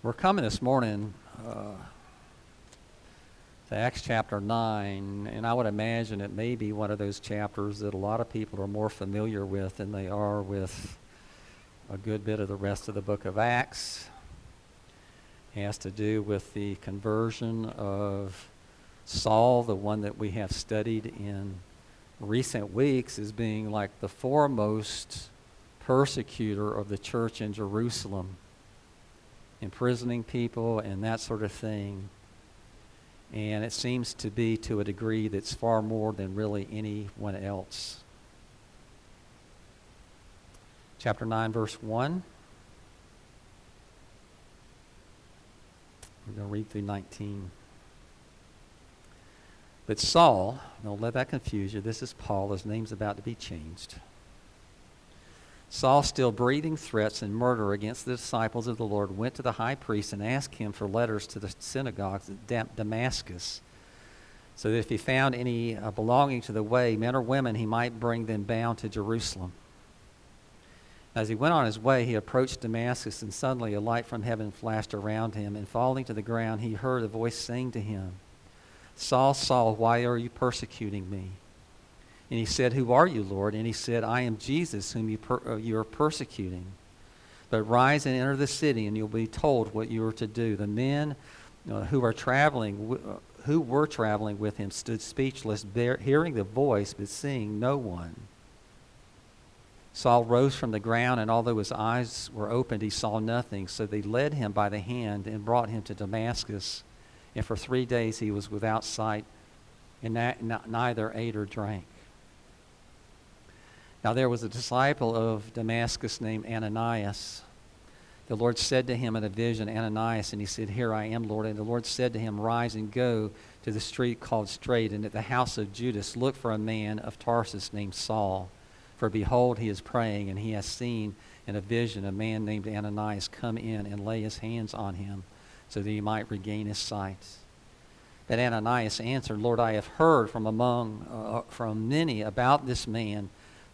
We're coming this morning to Acts chapter 9, and I would imagine it may be one of those chapters that a lot of people are more familiar with than they are with a good bit of the rest of the book of Acts. It has to do with the conversion of Saul, the one that we have studied in recent weeks as being like the foremost persecutor of the church in Jerusalem, imprisoning people and that sort of thing. And it seems to be to a degree that's far more than really anyone else. Chapter 9, verse 1. We're going to read through 19. But Saul, don't let that confuse you, this is Paul, his name's about to be changed. Saul, still breathing threats and murder against the disciples of the Lord, went to the high priest and asked him for letters to the synagogues at Damascus, so that if he found any belonging to the way, men or women, he might bring them bound to Jerusalem. As he went on his way, he approached Damascus, and suddenly a light from heaven flashed around him, and falling to the ground, he heard a voice saying to him, Saul, Saul, why are you persecuting me? And he said, Who are you, Lord? And he said, I am Jesus, whom you are persecuting. But rise and enter the city, and you'll be told what you are to do. The men who were traveling with him stood speechless, hearing the voice, but seeing no one. Saul rose from the ground, and although his eyes were opened, he saw nothing. So they led him by the hand and brought him to Damascus. And for 3 days he was without sight, and neither ate or drank. Now there was a disciple of Damascus named Ananias. The Lord said to him in a vision, Ananias, and he said, Here I am, Lord. And the Lord said to him, Rise and go to the street called Straight, and at the house of Judas look for a man of Tarsus named Saul. For behold, he is praying, and he has seen in a vision a man named Ananias come in and lay his hands on him, so that he might regain his sight. But Ananias answered, Lord, I have heard from many about this man,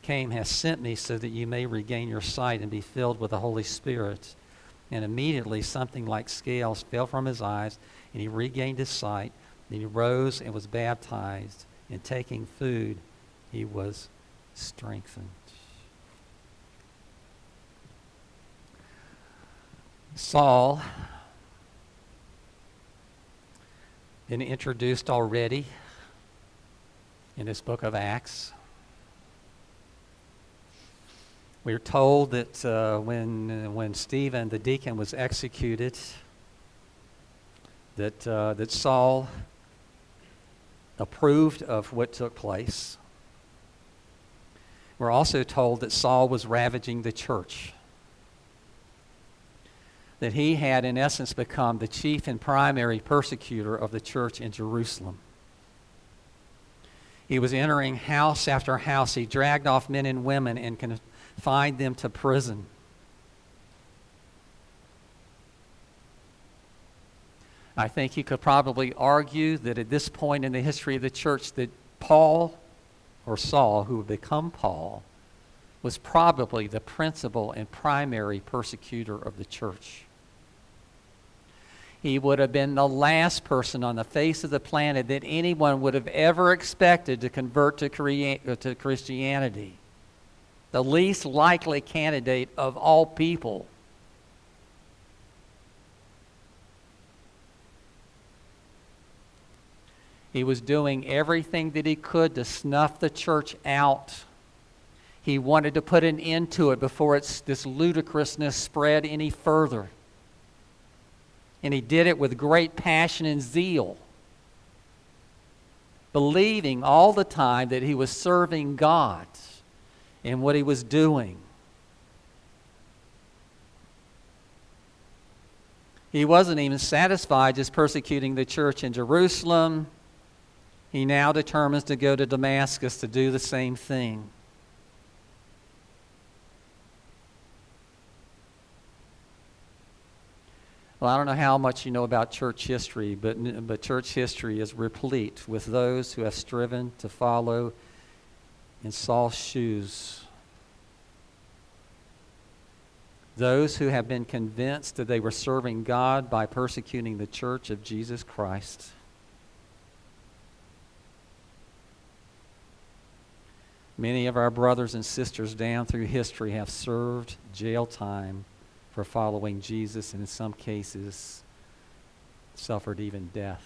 came, has sent me so that you may regain your sight and be filled with the Holy Spirit. And immediately something like scales fell from his eyes, and he regained his sight. Then he rose and was baptized, and taking food, he was strengthened. Saul, been introduced already in this book of Acts. We're told that when Stephen, the deacon, was executed, that that Saul approved of what took place. We're also told that Saul was ravaging the church, that he had, in essence, become the chief and primary persecutor of the church in Jerusalem. He was entering house after house. He dragged off men and women and confined them to prison. I think he could probably argue that at this point in the history of the church that Paul, or Saul, who would become Paul, was probably the principal and primary persecutor of the church. He would have been the last person on the face of the planet that anyone would have ever expected to convert to Christianity. The least likely candidate of all people. He was doing everything that he could to snuff the church out. He wanted to put an end to it before this ludicrousness spread any further. And he did it with great passion and zeal, believing all the time that he was serving God in what he was doing. He wasn't even satisfied just persecuting the church in Jerusalem. He now determines to go to Damascus to do the same thing. Well, I don't know how much you know about church history, but church history is replete with those who have striven to follow in Saul's shoes. Those who have been convinced that they were serving God by persecuting the church of Jesus Christ. Many of our brothers and sisters down through history have served jail time for following Jesus, and in some cases suffered even death.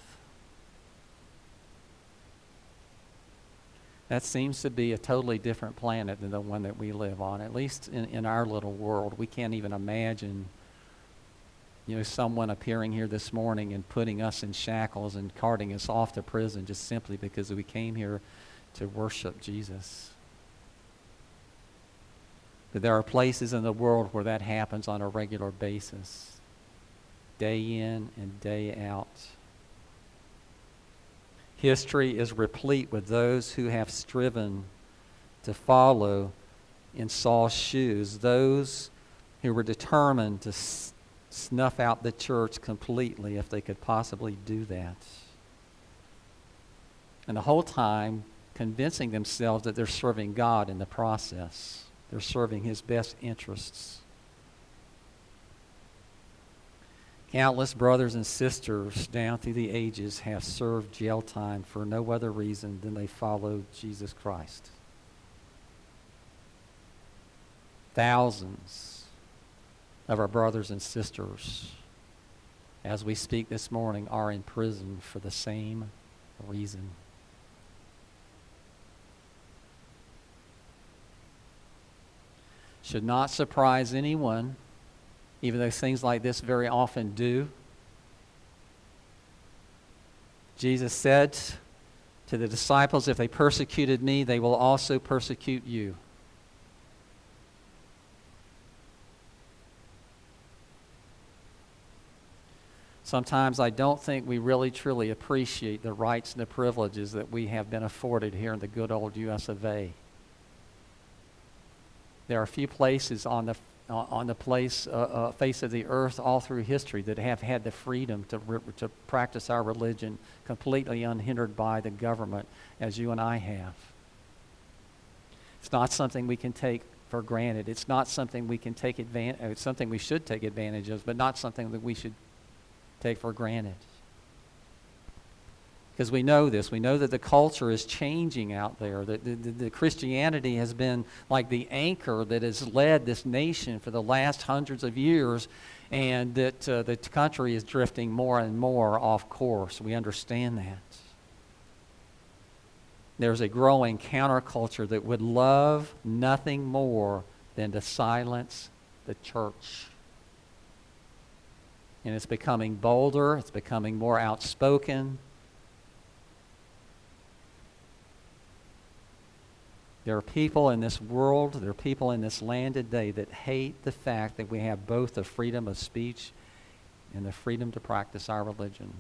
That seems to be a totally different planet than the one that we live on, at least in our little world. We can't even imagine, you know, someone appearing here this morning and putting us in shackles and carting us off to prison just simply because we came here to worship Jesus. But there are places in the world where that happens on a regular basis, day in and day out. History is replete with those who have striven to follow in Saul's shoes, those who were determined to snuff out the church completely if they could possibly do that. And the whole time, convincing themselves that they're serving God in the process. They're serving His best interests. Countless brothers and sisters down through the ages have served jail time for no other reason than they followed Jesus Christ. Thousands of our brothers and sisters, as we speak this morning, are in prison for the same reason. Should not surprise anyone, even though things like this very often do. Jesus said to the disciples, if they persecuted me, they will also persecute you. Sometimes I don't think we really truly appreciate the rights and the privileges that we have been afforded here in the good old US of A. There are a few places on the face of the earth all through history that have had the freedom to practice our religion completely unhindered by the government, as you and I have. It's not something we can take for granted. It's not something we can take advantage of. It's something we should take advantage of, but not something that we should take for granted. Because we know this. We know that the culture is changing out there. That the Christianity has been like the anchor that has led this nation for the last hundreds of years, and that the country is drifting more and more off course. We understand that. There's a growing counterculture that would love nothing more than to silence the church. And it's becoming bolder. It's becoming more outspoken. There are people in this world, there are people in this land today that hate the fact that we have both the freedom of speech and the freedom to practice our religion.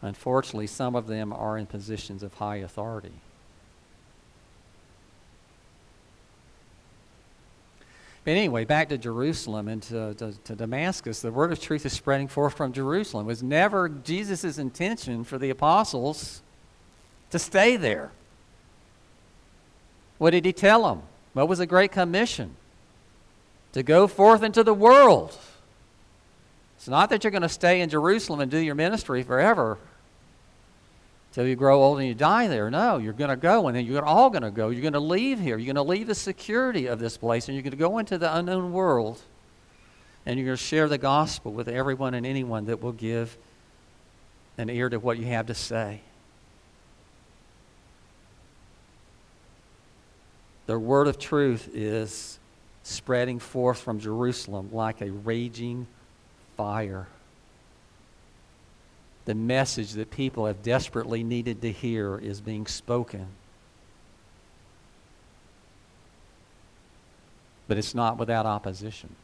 Unfortunately, some of them are in positions of high authority. But anyway, back to Jerusalem and to Damascus, the word of truth is spreading forth from Jerusalem. It was never Jesus' intention for the apostles to stay there. What did he tell them? What was the Great Commission? To go forth into the world. It's not that you're going to stay in Jerusalem and do your ministry forever till you grow old and you die there. No, you're going to go, and then you're all going to go. You're going to leave here. You're going to leave the security of this place, and you're going to go into the unknown world, and you're going to share the gospel with everyone and anyone that will give an ear to what you have to say. The word of truth is spreading forth from Jerusalem like a raging fire. The message that people have desperately needed to hear is being spoken. but it's not without opposition.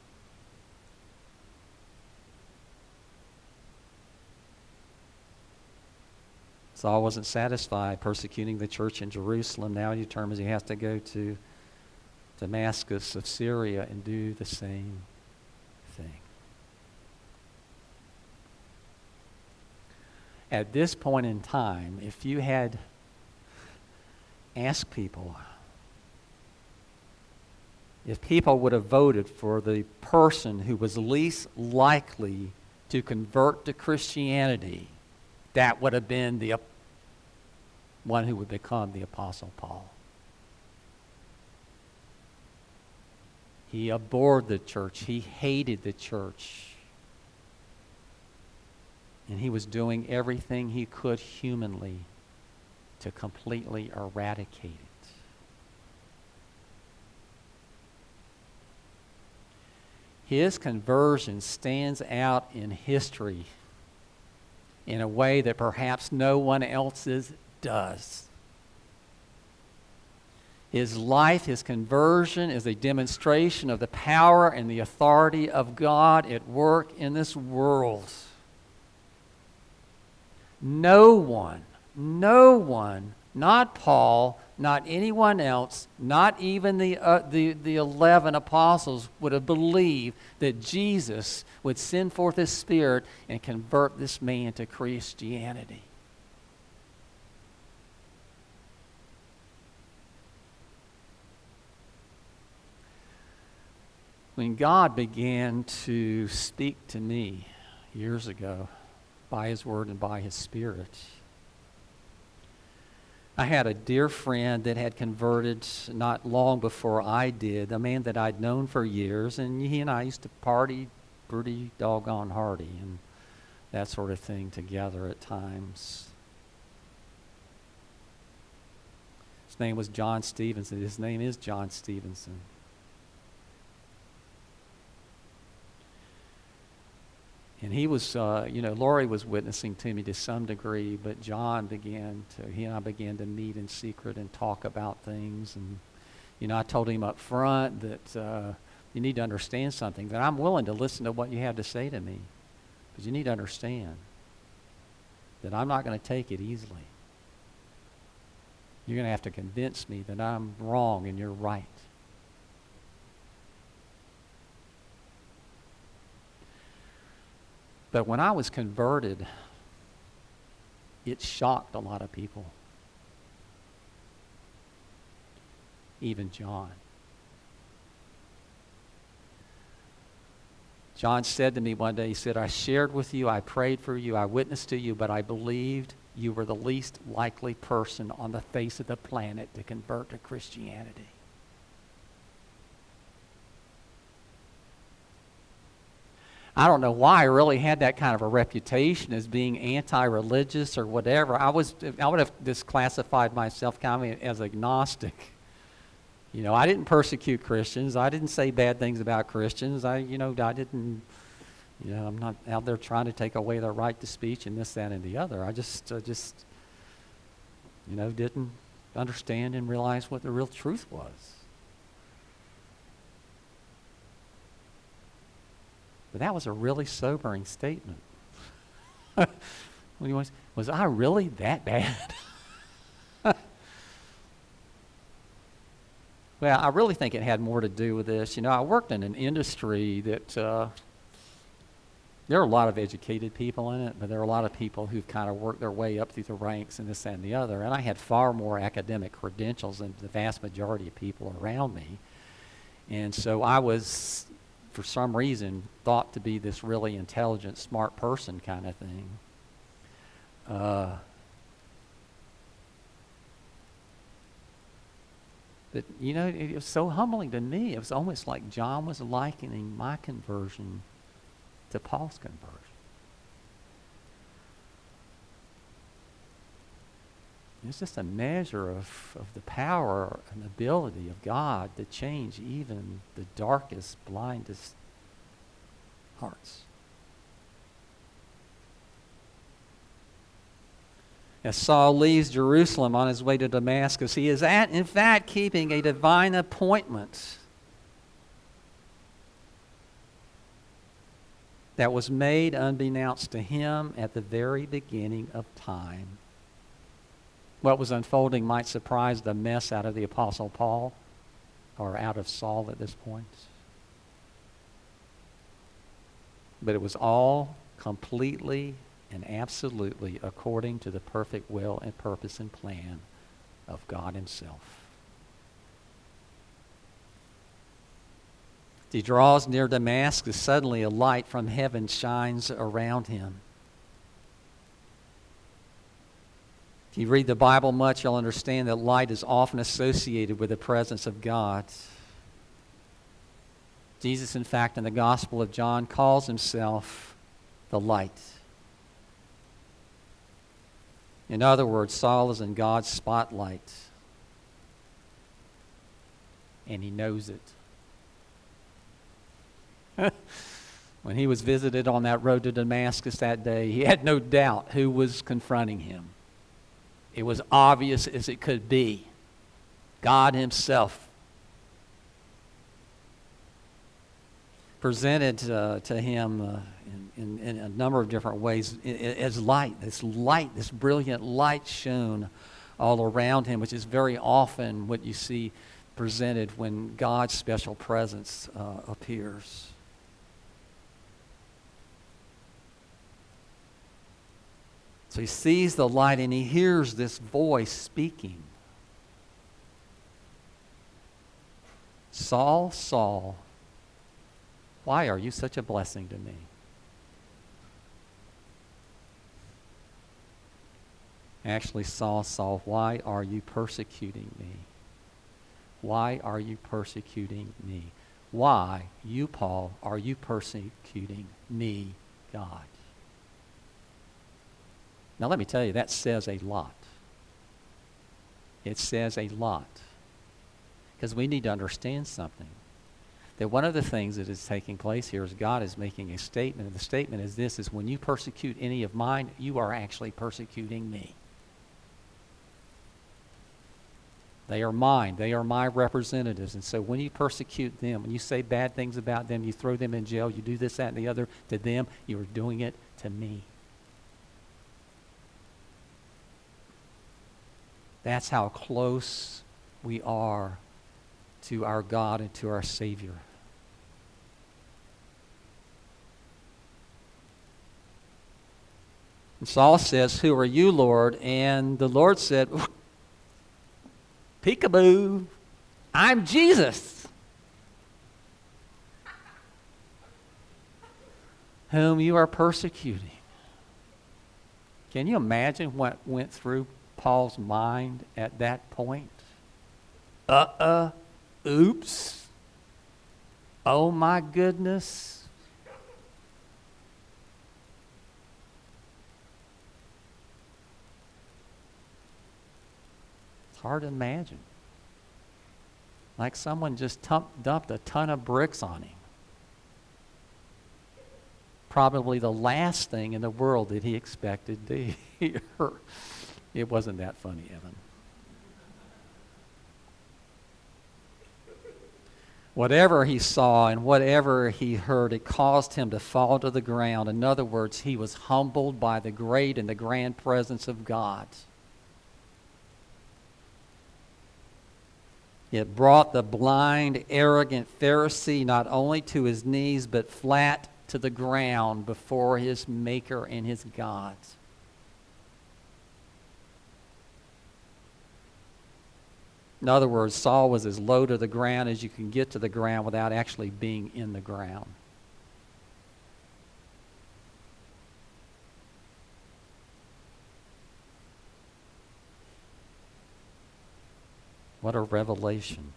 Saul wasn't satisfied persecuting the church in Jerusalem. Now he determines he has to go to Damascus of Syria and do the same thing. At this point in time, if you had asked people, if people would have voted for the person who was least likely to convert to Christianity, that would have been the one who would become the Apostle Paul. He abhorred the church. He hated the church. And he was doing everything he could humanly to completely eradicate it. His conversion stands out in history in a way that perhaps no one else's does. His life, his conversion, is a demonstration of the power and the authority of God at work in this world. No one, not Paul, not anyone else, not even the 11 apostles would have believed that Jesus would send forth his Spirit and convert this man to Christianity. When God began to speak to me years ago by his word and by his Spirit, I had a dear friend that had converted not long before I did, a man that I'd known for years, and he and I used to party pretty doggone hardy and that sort of thing together at times. His name was John Stevenson. His name is John Stevenson. And he was, Laurie was witnessing to me to some degree, but he and I began to meet in secret and talk about things. And, I told him up front that you need to understand something, that I'm willing to listen to what you have to say to me, but you need to understand that I'm not going to take it easily. You're going to have to convince me that I'm wrong and you're right. But when I was converted, it shocked a lot of people. Even John. John said to me one day, he said, I shared with you, I prayed for you, I witnessed to you, but I believed you were the least likely person on the face of the planet to convert to Christianity. I don't know why I really had that kind of a reputation as being anti-religious or whatever. I would have just classified myself kind of as agnostic. I didn't persecute Christians. I didn't say bad things about Christians. I'm not out there trying to take away their right to speech and this, that, and the other. I just didn't understand and realize what the real truth was. But that was a really sobering statement. Was I really that bad? Well, I really think it had more to do with this. I worked in an industry that there are a lot of educated people in it, but there are a lot of people who've kind of worked their way up through the ranks and this, that, and the other. And I had far more academic credentials than the vast majority of people around me. And so I was, for some reason, thought to be this really intelligent, smart person kind of thing. But it was so humbling to me. It was almost like John was likening my conversion to Paul's conversion. It's just a measure of the power and ability of God to change even the darkest, blindest hearts. As Saul leaves Jerusalem on his way to Damascus, he is in fact keeping a divine appointment that was made unbeknownst to him at the very beginning of time. What was unfolding might surprise the mess out of the Apostle Paul, or out of Saul at this point. But it was all completely and absolutely according to the perfect will and purpose and plan of God himself. As he draws near Damascus, suddenly a light from heaven shines around him. If you read the Bible much, you'll understand that light is often associated with the presence of God. Jesus, in fact, in the Gospel of John, calls himself the light. In other words, Saul is in God's spotlight, and he knows it. When he was visited on that road to Damascus that day, he had no doubt who was confronting him. It was obvious as it could be. God himself presented to him in a number of different ways as light. This brilliant light shone all around him, which is very often what you see presented when God's special presence appears. So he sees the light and he hears this voice speaking. Saul, Saul, why are you such a blessing to me? Actually, Saul, Saul, why are you persecuting me? Why are you persecuting me? Why, you, Paul, are you persecuting me, God? Now, let me tell you, that says a lot. It says a lot. Because we need to understand something. That one of the things that is taking place here is God is making a statement. And the statement is this, is when you persecute any of mine, you are actually persecuting me. They are mine. They are my representatives. And so when you persecute them, when you say bad things about them, you throw them in jail, you do this, that, and the other to them, you are doing it to me. That's how close we are to our God and to our Savior. And Saul says, "Who are you, Lord?" And the Lord said, "Peekaboo, I'm Jesus, whom you are persecuting." Can you imagine what went through Paul's mind at that point? Oops. Oh my goodness. It's hard to imagine. Like someone just dumped a ton of bricks on him. Probably the last thing in the world that he expected to hear. It wasn't that funny, Evan. Whatever he saw and whatever he heard, it caused him to fall to the ground. In other words, he was humbled by the great and the grand presence of God. It brought the blind, arrogant Pharisee not only to his knees, but flat to the ground before his Maker and his God. In other words, Saul was as low to the ground as you can get to the ground without actually being in the ground. What a revelation.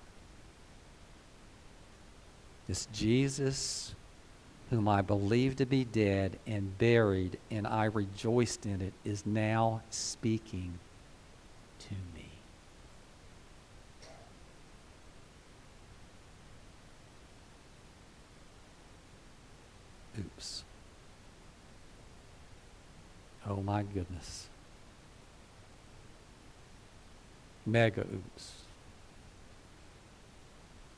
This Jesus, whom I believed to be dead and buried, and I rejoiced in it, is now speaking to me. Oops. Oh my goodness. Mega oops.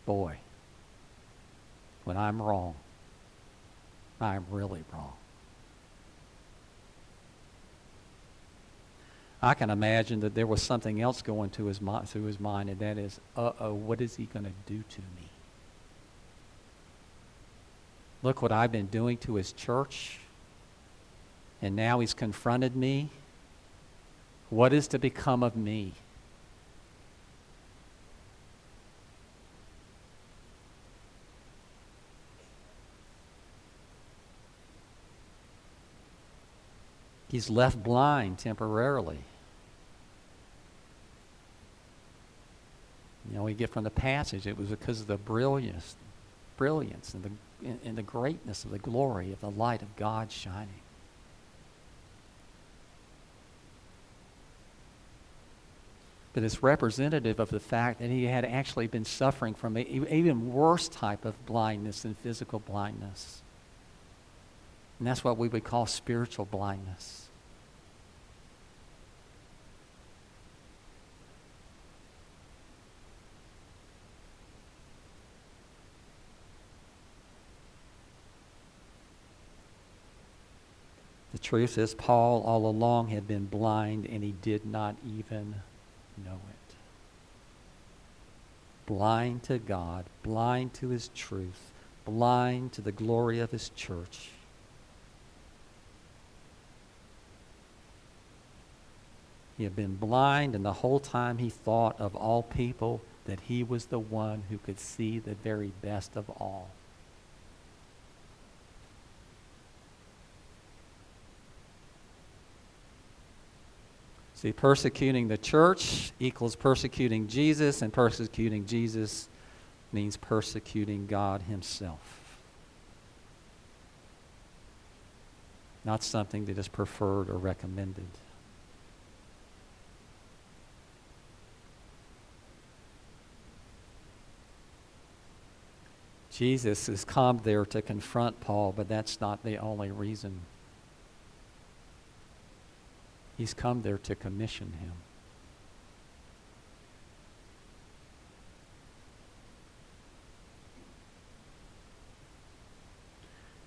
Boy, when I'm wrong, I'm really wrong. I can imagine that there was something else going to his mind, through his mind, and that is, uh-oh, what is he going to do to me? Look what I've been doing to his church, and now he's confronted me. What is to become of me? He's left blind temporarily. You know, we get from the passage, it was because of the brilliance and the greatness of the glory of the light of God shining. But it's representative of the fact that he had actually been suffering from an even worse type of blindness than physical blindness. And that's what we would call spiritual blindness. The truth is, Paul all along had been blind, and he did not even know it. Blind to God, blind to his truth, blind to the glory of his church. He had been blind, and the whole time he thought of all people that he was the one who could see the very best of all. See, persecuting the church equals persecuting Jesus, and persecuting Jesus means persecuting God himself. Not something that is preferred or recommended. Jesus is come there to confront Paul, but that's not the only reason. He's come there to commission him.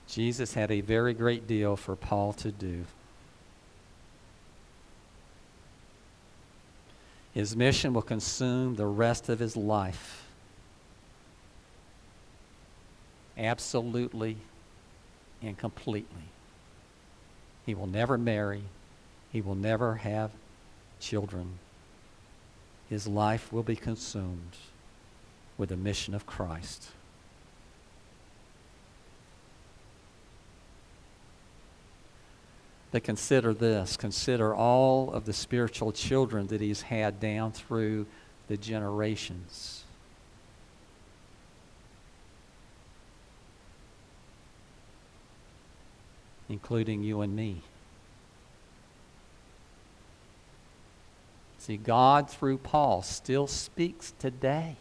Jesus had a very great deal for Paul to do. His mission will consume the rest of his life. Absolutely and completely. He will never marry. He will never have children. His life will be consumed with the mission of Christ. But consider this. Consider all of the spiritual children that he's had down through the generations. Including you and me. See, God through Paul still speaks today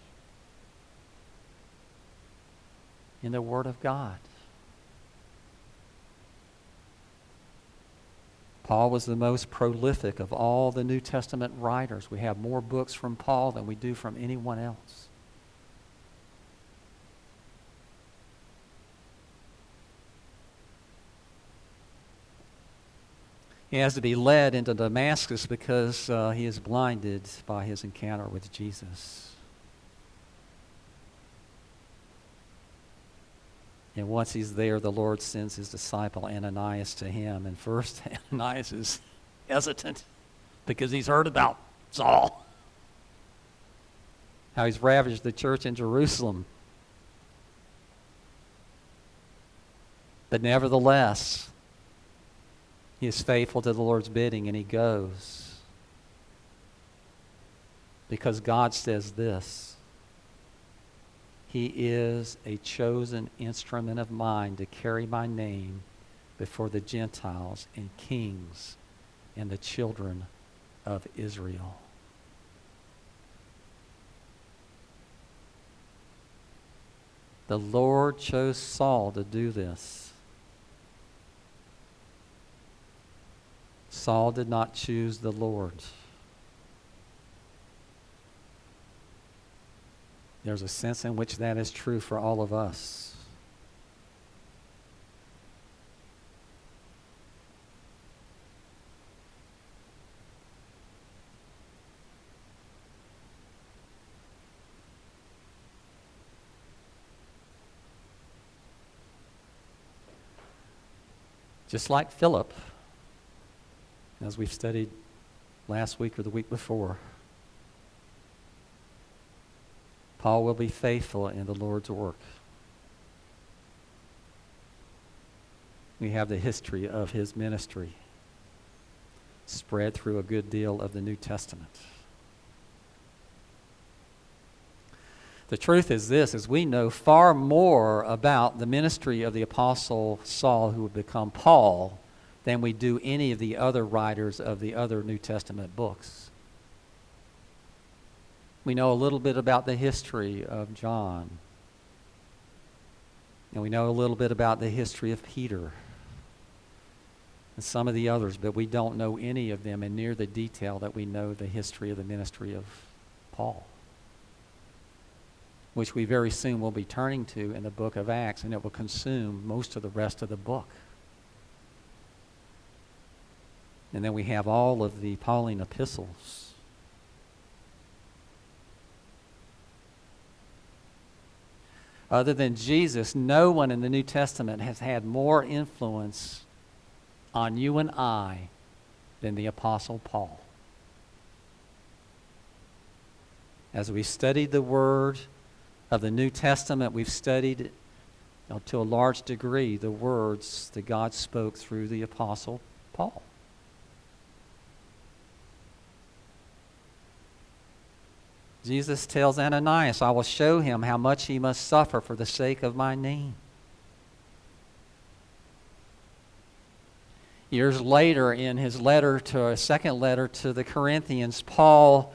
in the Word of God. Paul was the most prolific of all the New Testament writers. We have more books from Paul than we do from anyone else. He has to be led into Damascus because he is blinded by his encounter with Jesus. And once he's there, the Lord sends his disciple Ananias to him. And first, Ananias is hesitant because he's heard about Saul, how he's ravaged the church in Jerusalem. But nevertheless, he is faithful to the Lord's bidding, and he goes. Because God says this, he is a chosen instrument of mine to carry my name before the Gentiles and kings and the children of Israel. The Lord chose Saul to do this. Saul did not choose the Lord. There's a sense in which that is true for all of us. Just like Philip, as we've studied last week or the week before, Paul will be faithful in the Lord's work. We have the history of his ministry spread through a good deal of the New Testament. The truth is this, is we know far more about the ministry of the Apostle Saul, who would become Paul, than we do any of the other writers of the other New Testament books. We know a little bit about the history of John. And we know a little bit about the history of Peter and some of the others, but we don't know any of them in near the detail that we know the history of the ministry of Paul, which we very soon will be turning to in the book of Acts, and it will consume most of the rest of the book. And then we have all of the Pauline epistles. Other than Jesus, no one in the New Testament has had more influence on you and I than the Apostle Paul. As we studied the Word of the New Testament, we've studied to a large degree the words that God spoke through the Apostle Paul. Jesus tells Ananias, I will show him how much he must suffer for the sake of my name. Years later, in his letter to a second letter to the Corinthians, Paul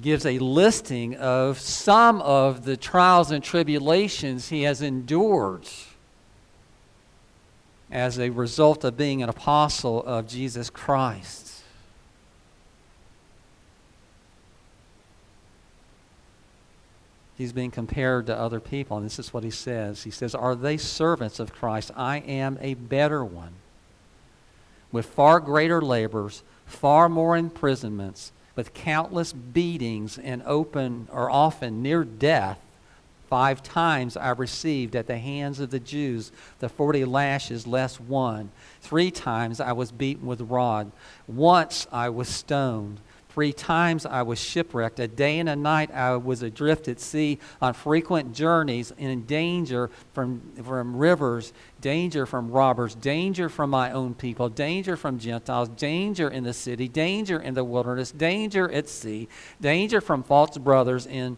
gives a listing of some of the trials and tribulations he has endured as a result of being an apostle of Jesus Christ. He's being compared to other people, and this is what he says. He says, are they servants of Christ? I am a better one, with far greater labors, far more imprisonments, with countless beatings and open or often near death. 5 times I received at the hands of the Jews the 40 lashes less one. 3 times I was beaten with rod. Once I was stoned. 3 times I was shipwrecked. A day and a night I was adrift at sea, on frequent journeys, in danger from rivers, danger from robbers, danger from my own people, danger from Gentiles, danger in the city, danger in the wilderness, danger at sea, danger from false brothers, in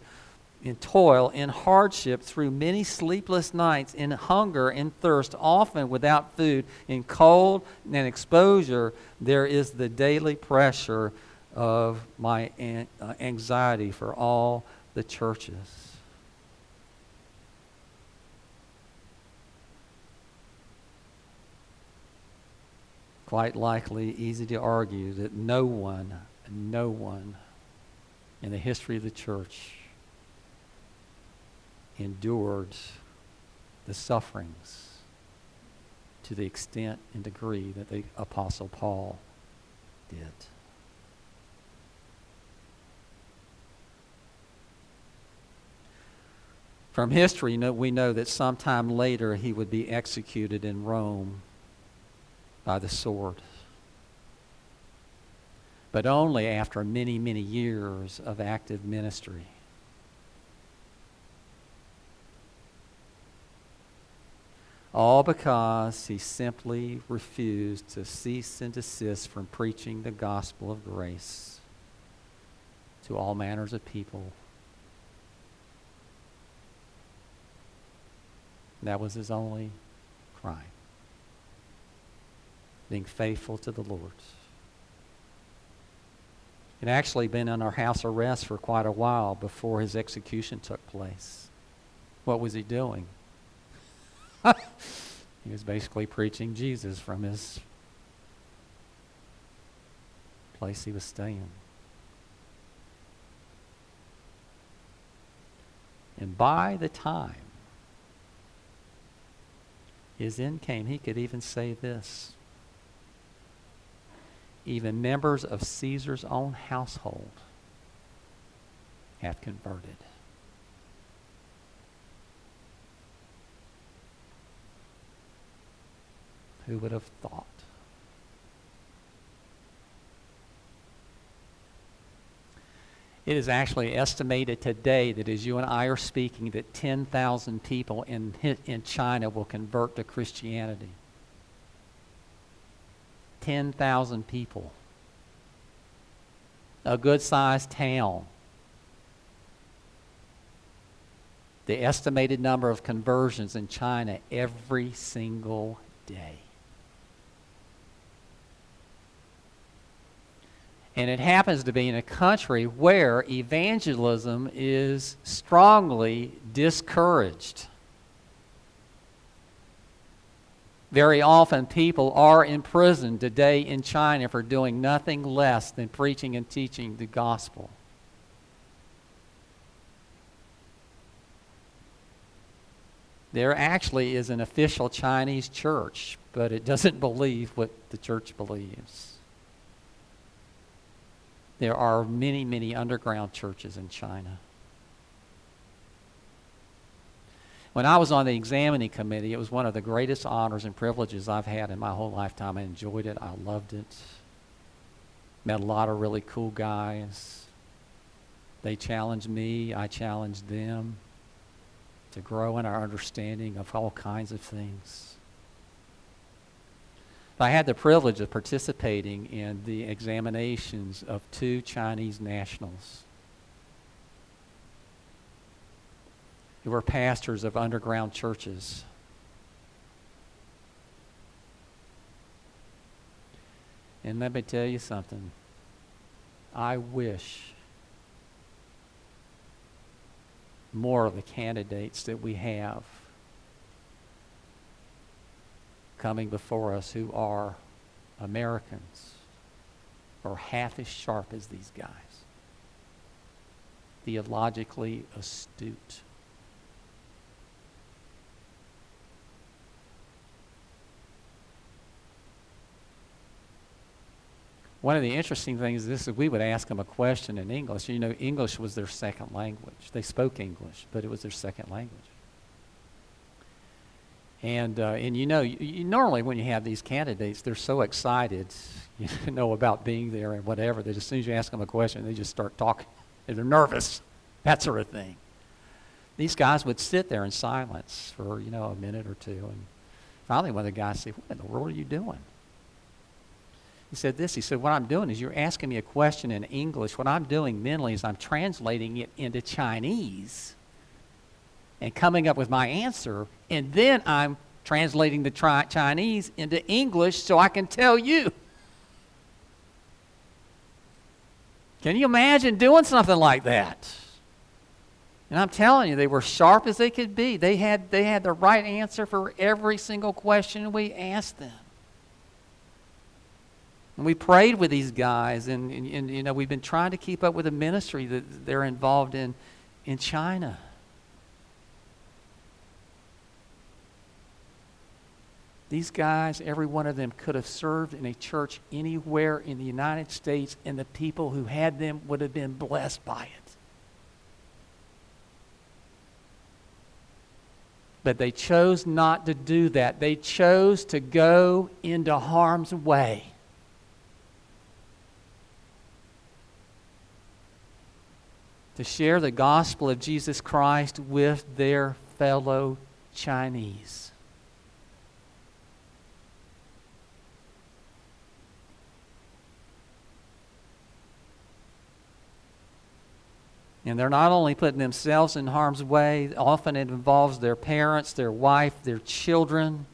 toil, in hardship, through many sleepless nights, in hunger and thirst, often without food, in cold and exposure. There is the daily pressure of my anxiety for all the churches. Quite likely, easy to argue that no one in the history of the church endured the sufferings to the extent and degree that the Apostle Paul did. From history, we know that sometime later he would be executed in Rome by the sword, but only after many, many years of active ministry. All because he simply refused to cease and desist from preaching the gospel of grace to all manners of people. That was his only crime, being faithful to the Lord. He'd actually been under house arrest for quite a while before his execution took place. What was he doing? He was basically preaching Jesus from his place he was staying. And by the time his end came, he could even say this. Even members of Caesar's own household have converted. Who would have thought? It is actually estimated today that as you and I are speaking, that 10,000 people in China will convert to Christianity. 10,000 people. A good-sized town. The estimated number of conversions in China every single day. And it happens to be in a country where evangelism is strongly discouraged. Very often people are imprisoned today in China for doing nothing less than preaching and teaching the gospel. There actually is an official Chinese church, but it doesn't believe what the church believes. There are many, many underground churches in China. When I was on the examining committee, it was one of the greatest honors and privileges I've had in my whole lifetime. I enjoyed it. I loved it. Met a lot of really cool guys. They challenged me. I challenged them to grow in our understanding of all kinds of things. I had the privilege of participating in the examinations of 2 Chinese nationals who were pastors of underground churches. And let me tell you something. I wish more of the candidates that we have coming before us who are Americans are half as sharp as these guys. Theologically astute. One of the interesting things is this, we would ask them a question in English. You know, English was their second language. They spoke English, but it was their second language. And you know, normally when you have these candidates, they're so excited, you know, about being there and whatever, that as soon as you ask them a question, they just start talking. They're nervous, that sort of thing. These guys would sit there in silence for, you know, a minute or two. And finally one of the guys said, "What in the world are you doing?" He said this, he said, "What I'm doing is you're asking me a question in English. What I'm doing mentally is I'm translating it into Chinese and coming up with my answer, and then I'm translating the Chinese into English so I can tell you." Can you imagine doing something like that? And I'm telling you, they were sharp as they could be. They had the right answer for every single question we asked them. And we prayed with these guys, and you know, we've been trying to keep up with the ministry that they're involved in China. These guys, every one of them could have served in a church anywhere in the United States, and the people who had them would have been blessed by it. But they chose not to do that. They chose to go into harm's way. To share the gospel of Jesus Christ with their fellow Chinese. And they're not only putting themselves in harm's way, often it involves their parents, their wife, their children.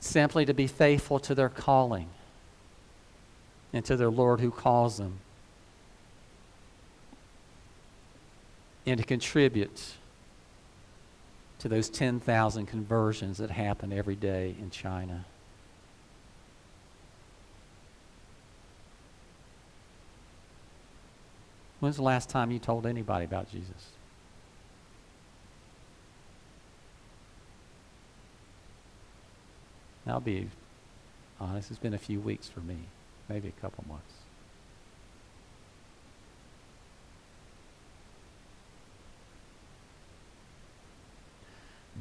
Simply to be faithful to their calling and to their Lord who calls them. And to contribute to those 10,000 conversions that happen every day in China. When's the last time you told anybody about Jesus? I'll be honest, it's been a few weeks for me, maybe a couple months.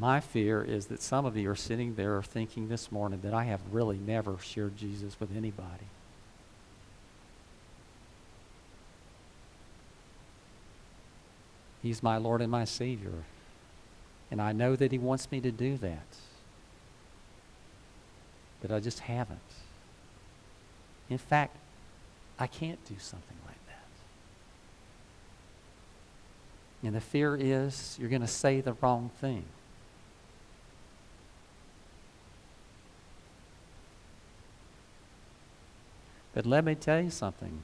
My fear is that some of you are sitting there thinking this morning that I have really never shared Jesus with anybody. He's my Lord and my Savior, and I know that He wants me to do that, but I just haven't. In fact, I can't do something like that. And the fear is you're going to say the wrong thing. But let me tell you something.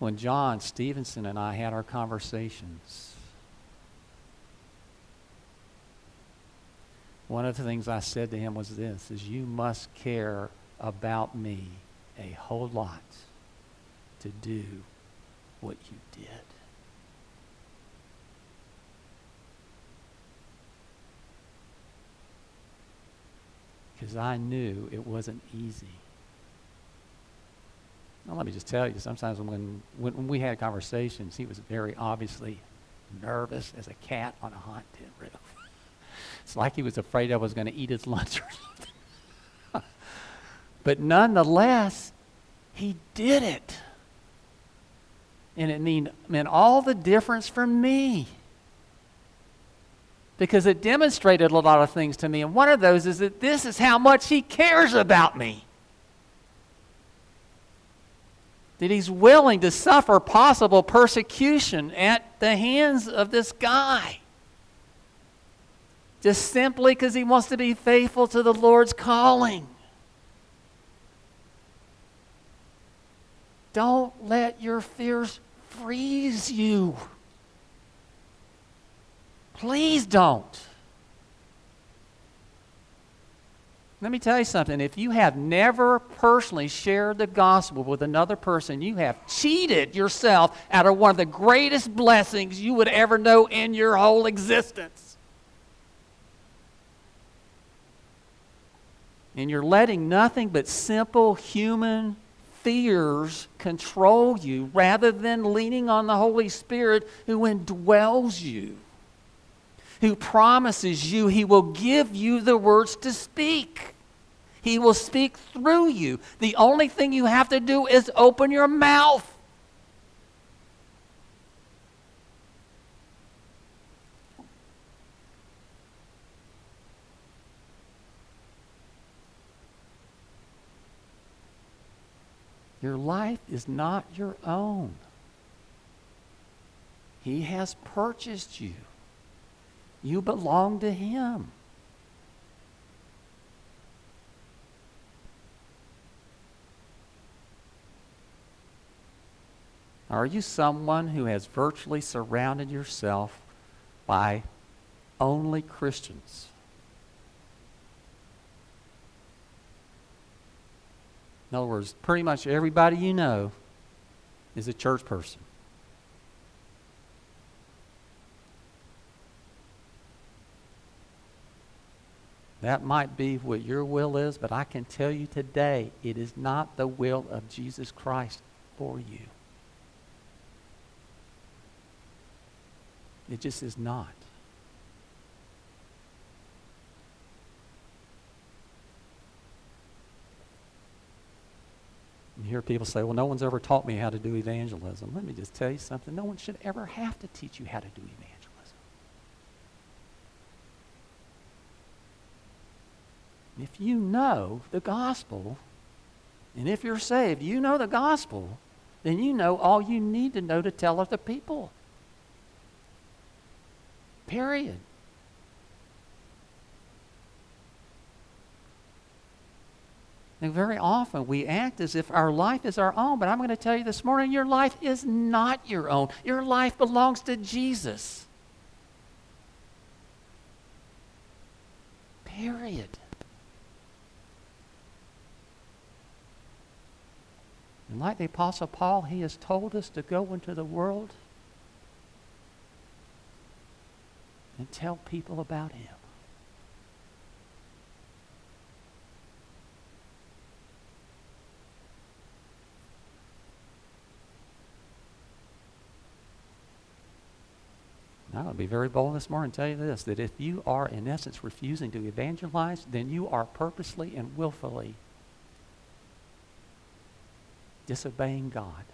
When John Stevenson and I had our conversations, one of the things I said to him was this, is you must care about me a whole lot to do what you did. Because I knew it wasn't easy. Now, let me just tell you, sometimes when we had conversations, he was very obviously nervous as a cat on a hot tin roof. It's like he was afraid I was going to eat his lunch or something. But nonetheless, he did it. And it meant all the difference for me. Because it demonstrated a lot of things to me. And one of those is that this is how much he cares about me. That he's willing to suffer possible persecution at the hands of this guy. Just simply because he wants to be faithful to the Lord's calling. Don't let your fears freeze you. Please don't. Let me tell you something. If you have never personally shared the gospel with another person, you have cheated yourself out of one of the greatest blessings you would ever know in your whole existence. And you're letting nothing but simple human fears control you rather than leaning on the Holy Spirit who indwells you, who promises you He will give you the words to speak. He will speak through you. The only thing you have to do is open your mouth. Your life is not your own. He has purchased you. You belong to Him. Are you someone who has virtually surrounded yourself by only Christians? In other words, pretty much everybody you know is a church person. That might be what your will is, but I can tell you today, it is not the will of Jesus Christ for you. It just is not. You hear people say, well, no one's ever taught me how to do evangelism. Let me just tell you something. No one should ever have to teach you how to do evangelism. If you know the gospel, and if you're saved, you know the gospel, then you know all you need to know to tell other people. Period. And very often we act as if our life is our own, but I'm going to tell you this morning, your life is not your own. Your life belongs to Jesus. Period. And like the Apostle Paul, he has told us to go into the world and tell people about Him. I'll be very bold this morning and tell you this, that if you are, in essence, refusing to evangelize, then you are purposely and willfully disobeying God.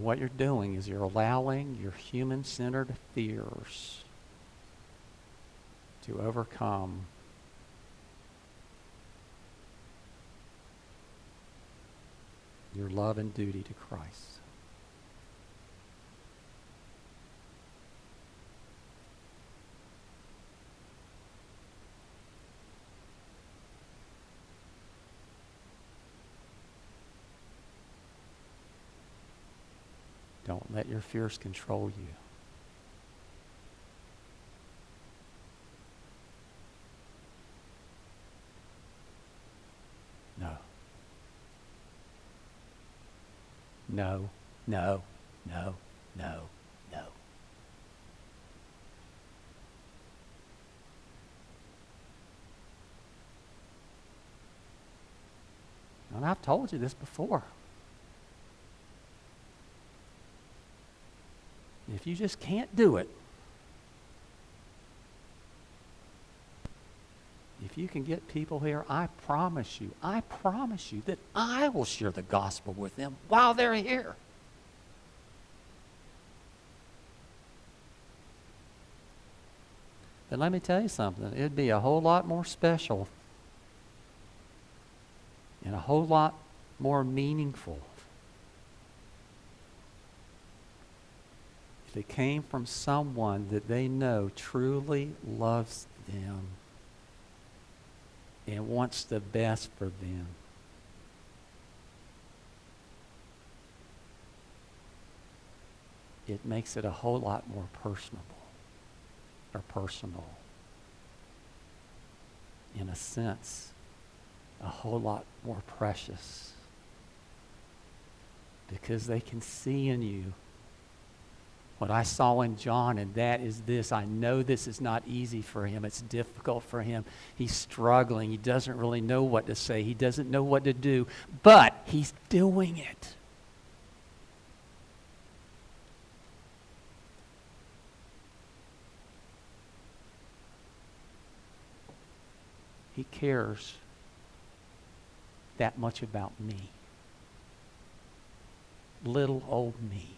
What you're doing is you're allowing your human-centered fears to overcome your love and duty to Christ. Don't let your fears control you. No. No, no, no, no, no. And I've told you this before. If you just can't do it, if you can get people here, I promise you that I will share the gospel with them while they're here. But let me tell you something, it'd be a whole lot more special and a whole lot more meaningful if it came from someone that they know truly loves them and wants the best for them. It makes it a whole lot more personable or personal. In a sense, a whole lot more precious, because they can see in you what I saw in John, and that is this. I know this is not easy for him. It's difficult for him. He's struggling. He doesn't really know what to say. He doesn't know what to do, but he's doing it. He cares that much about me, little old me.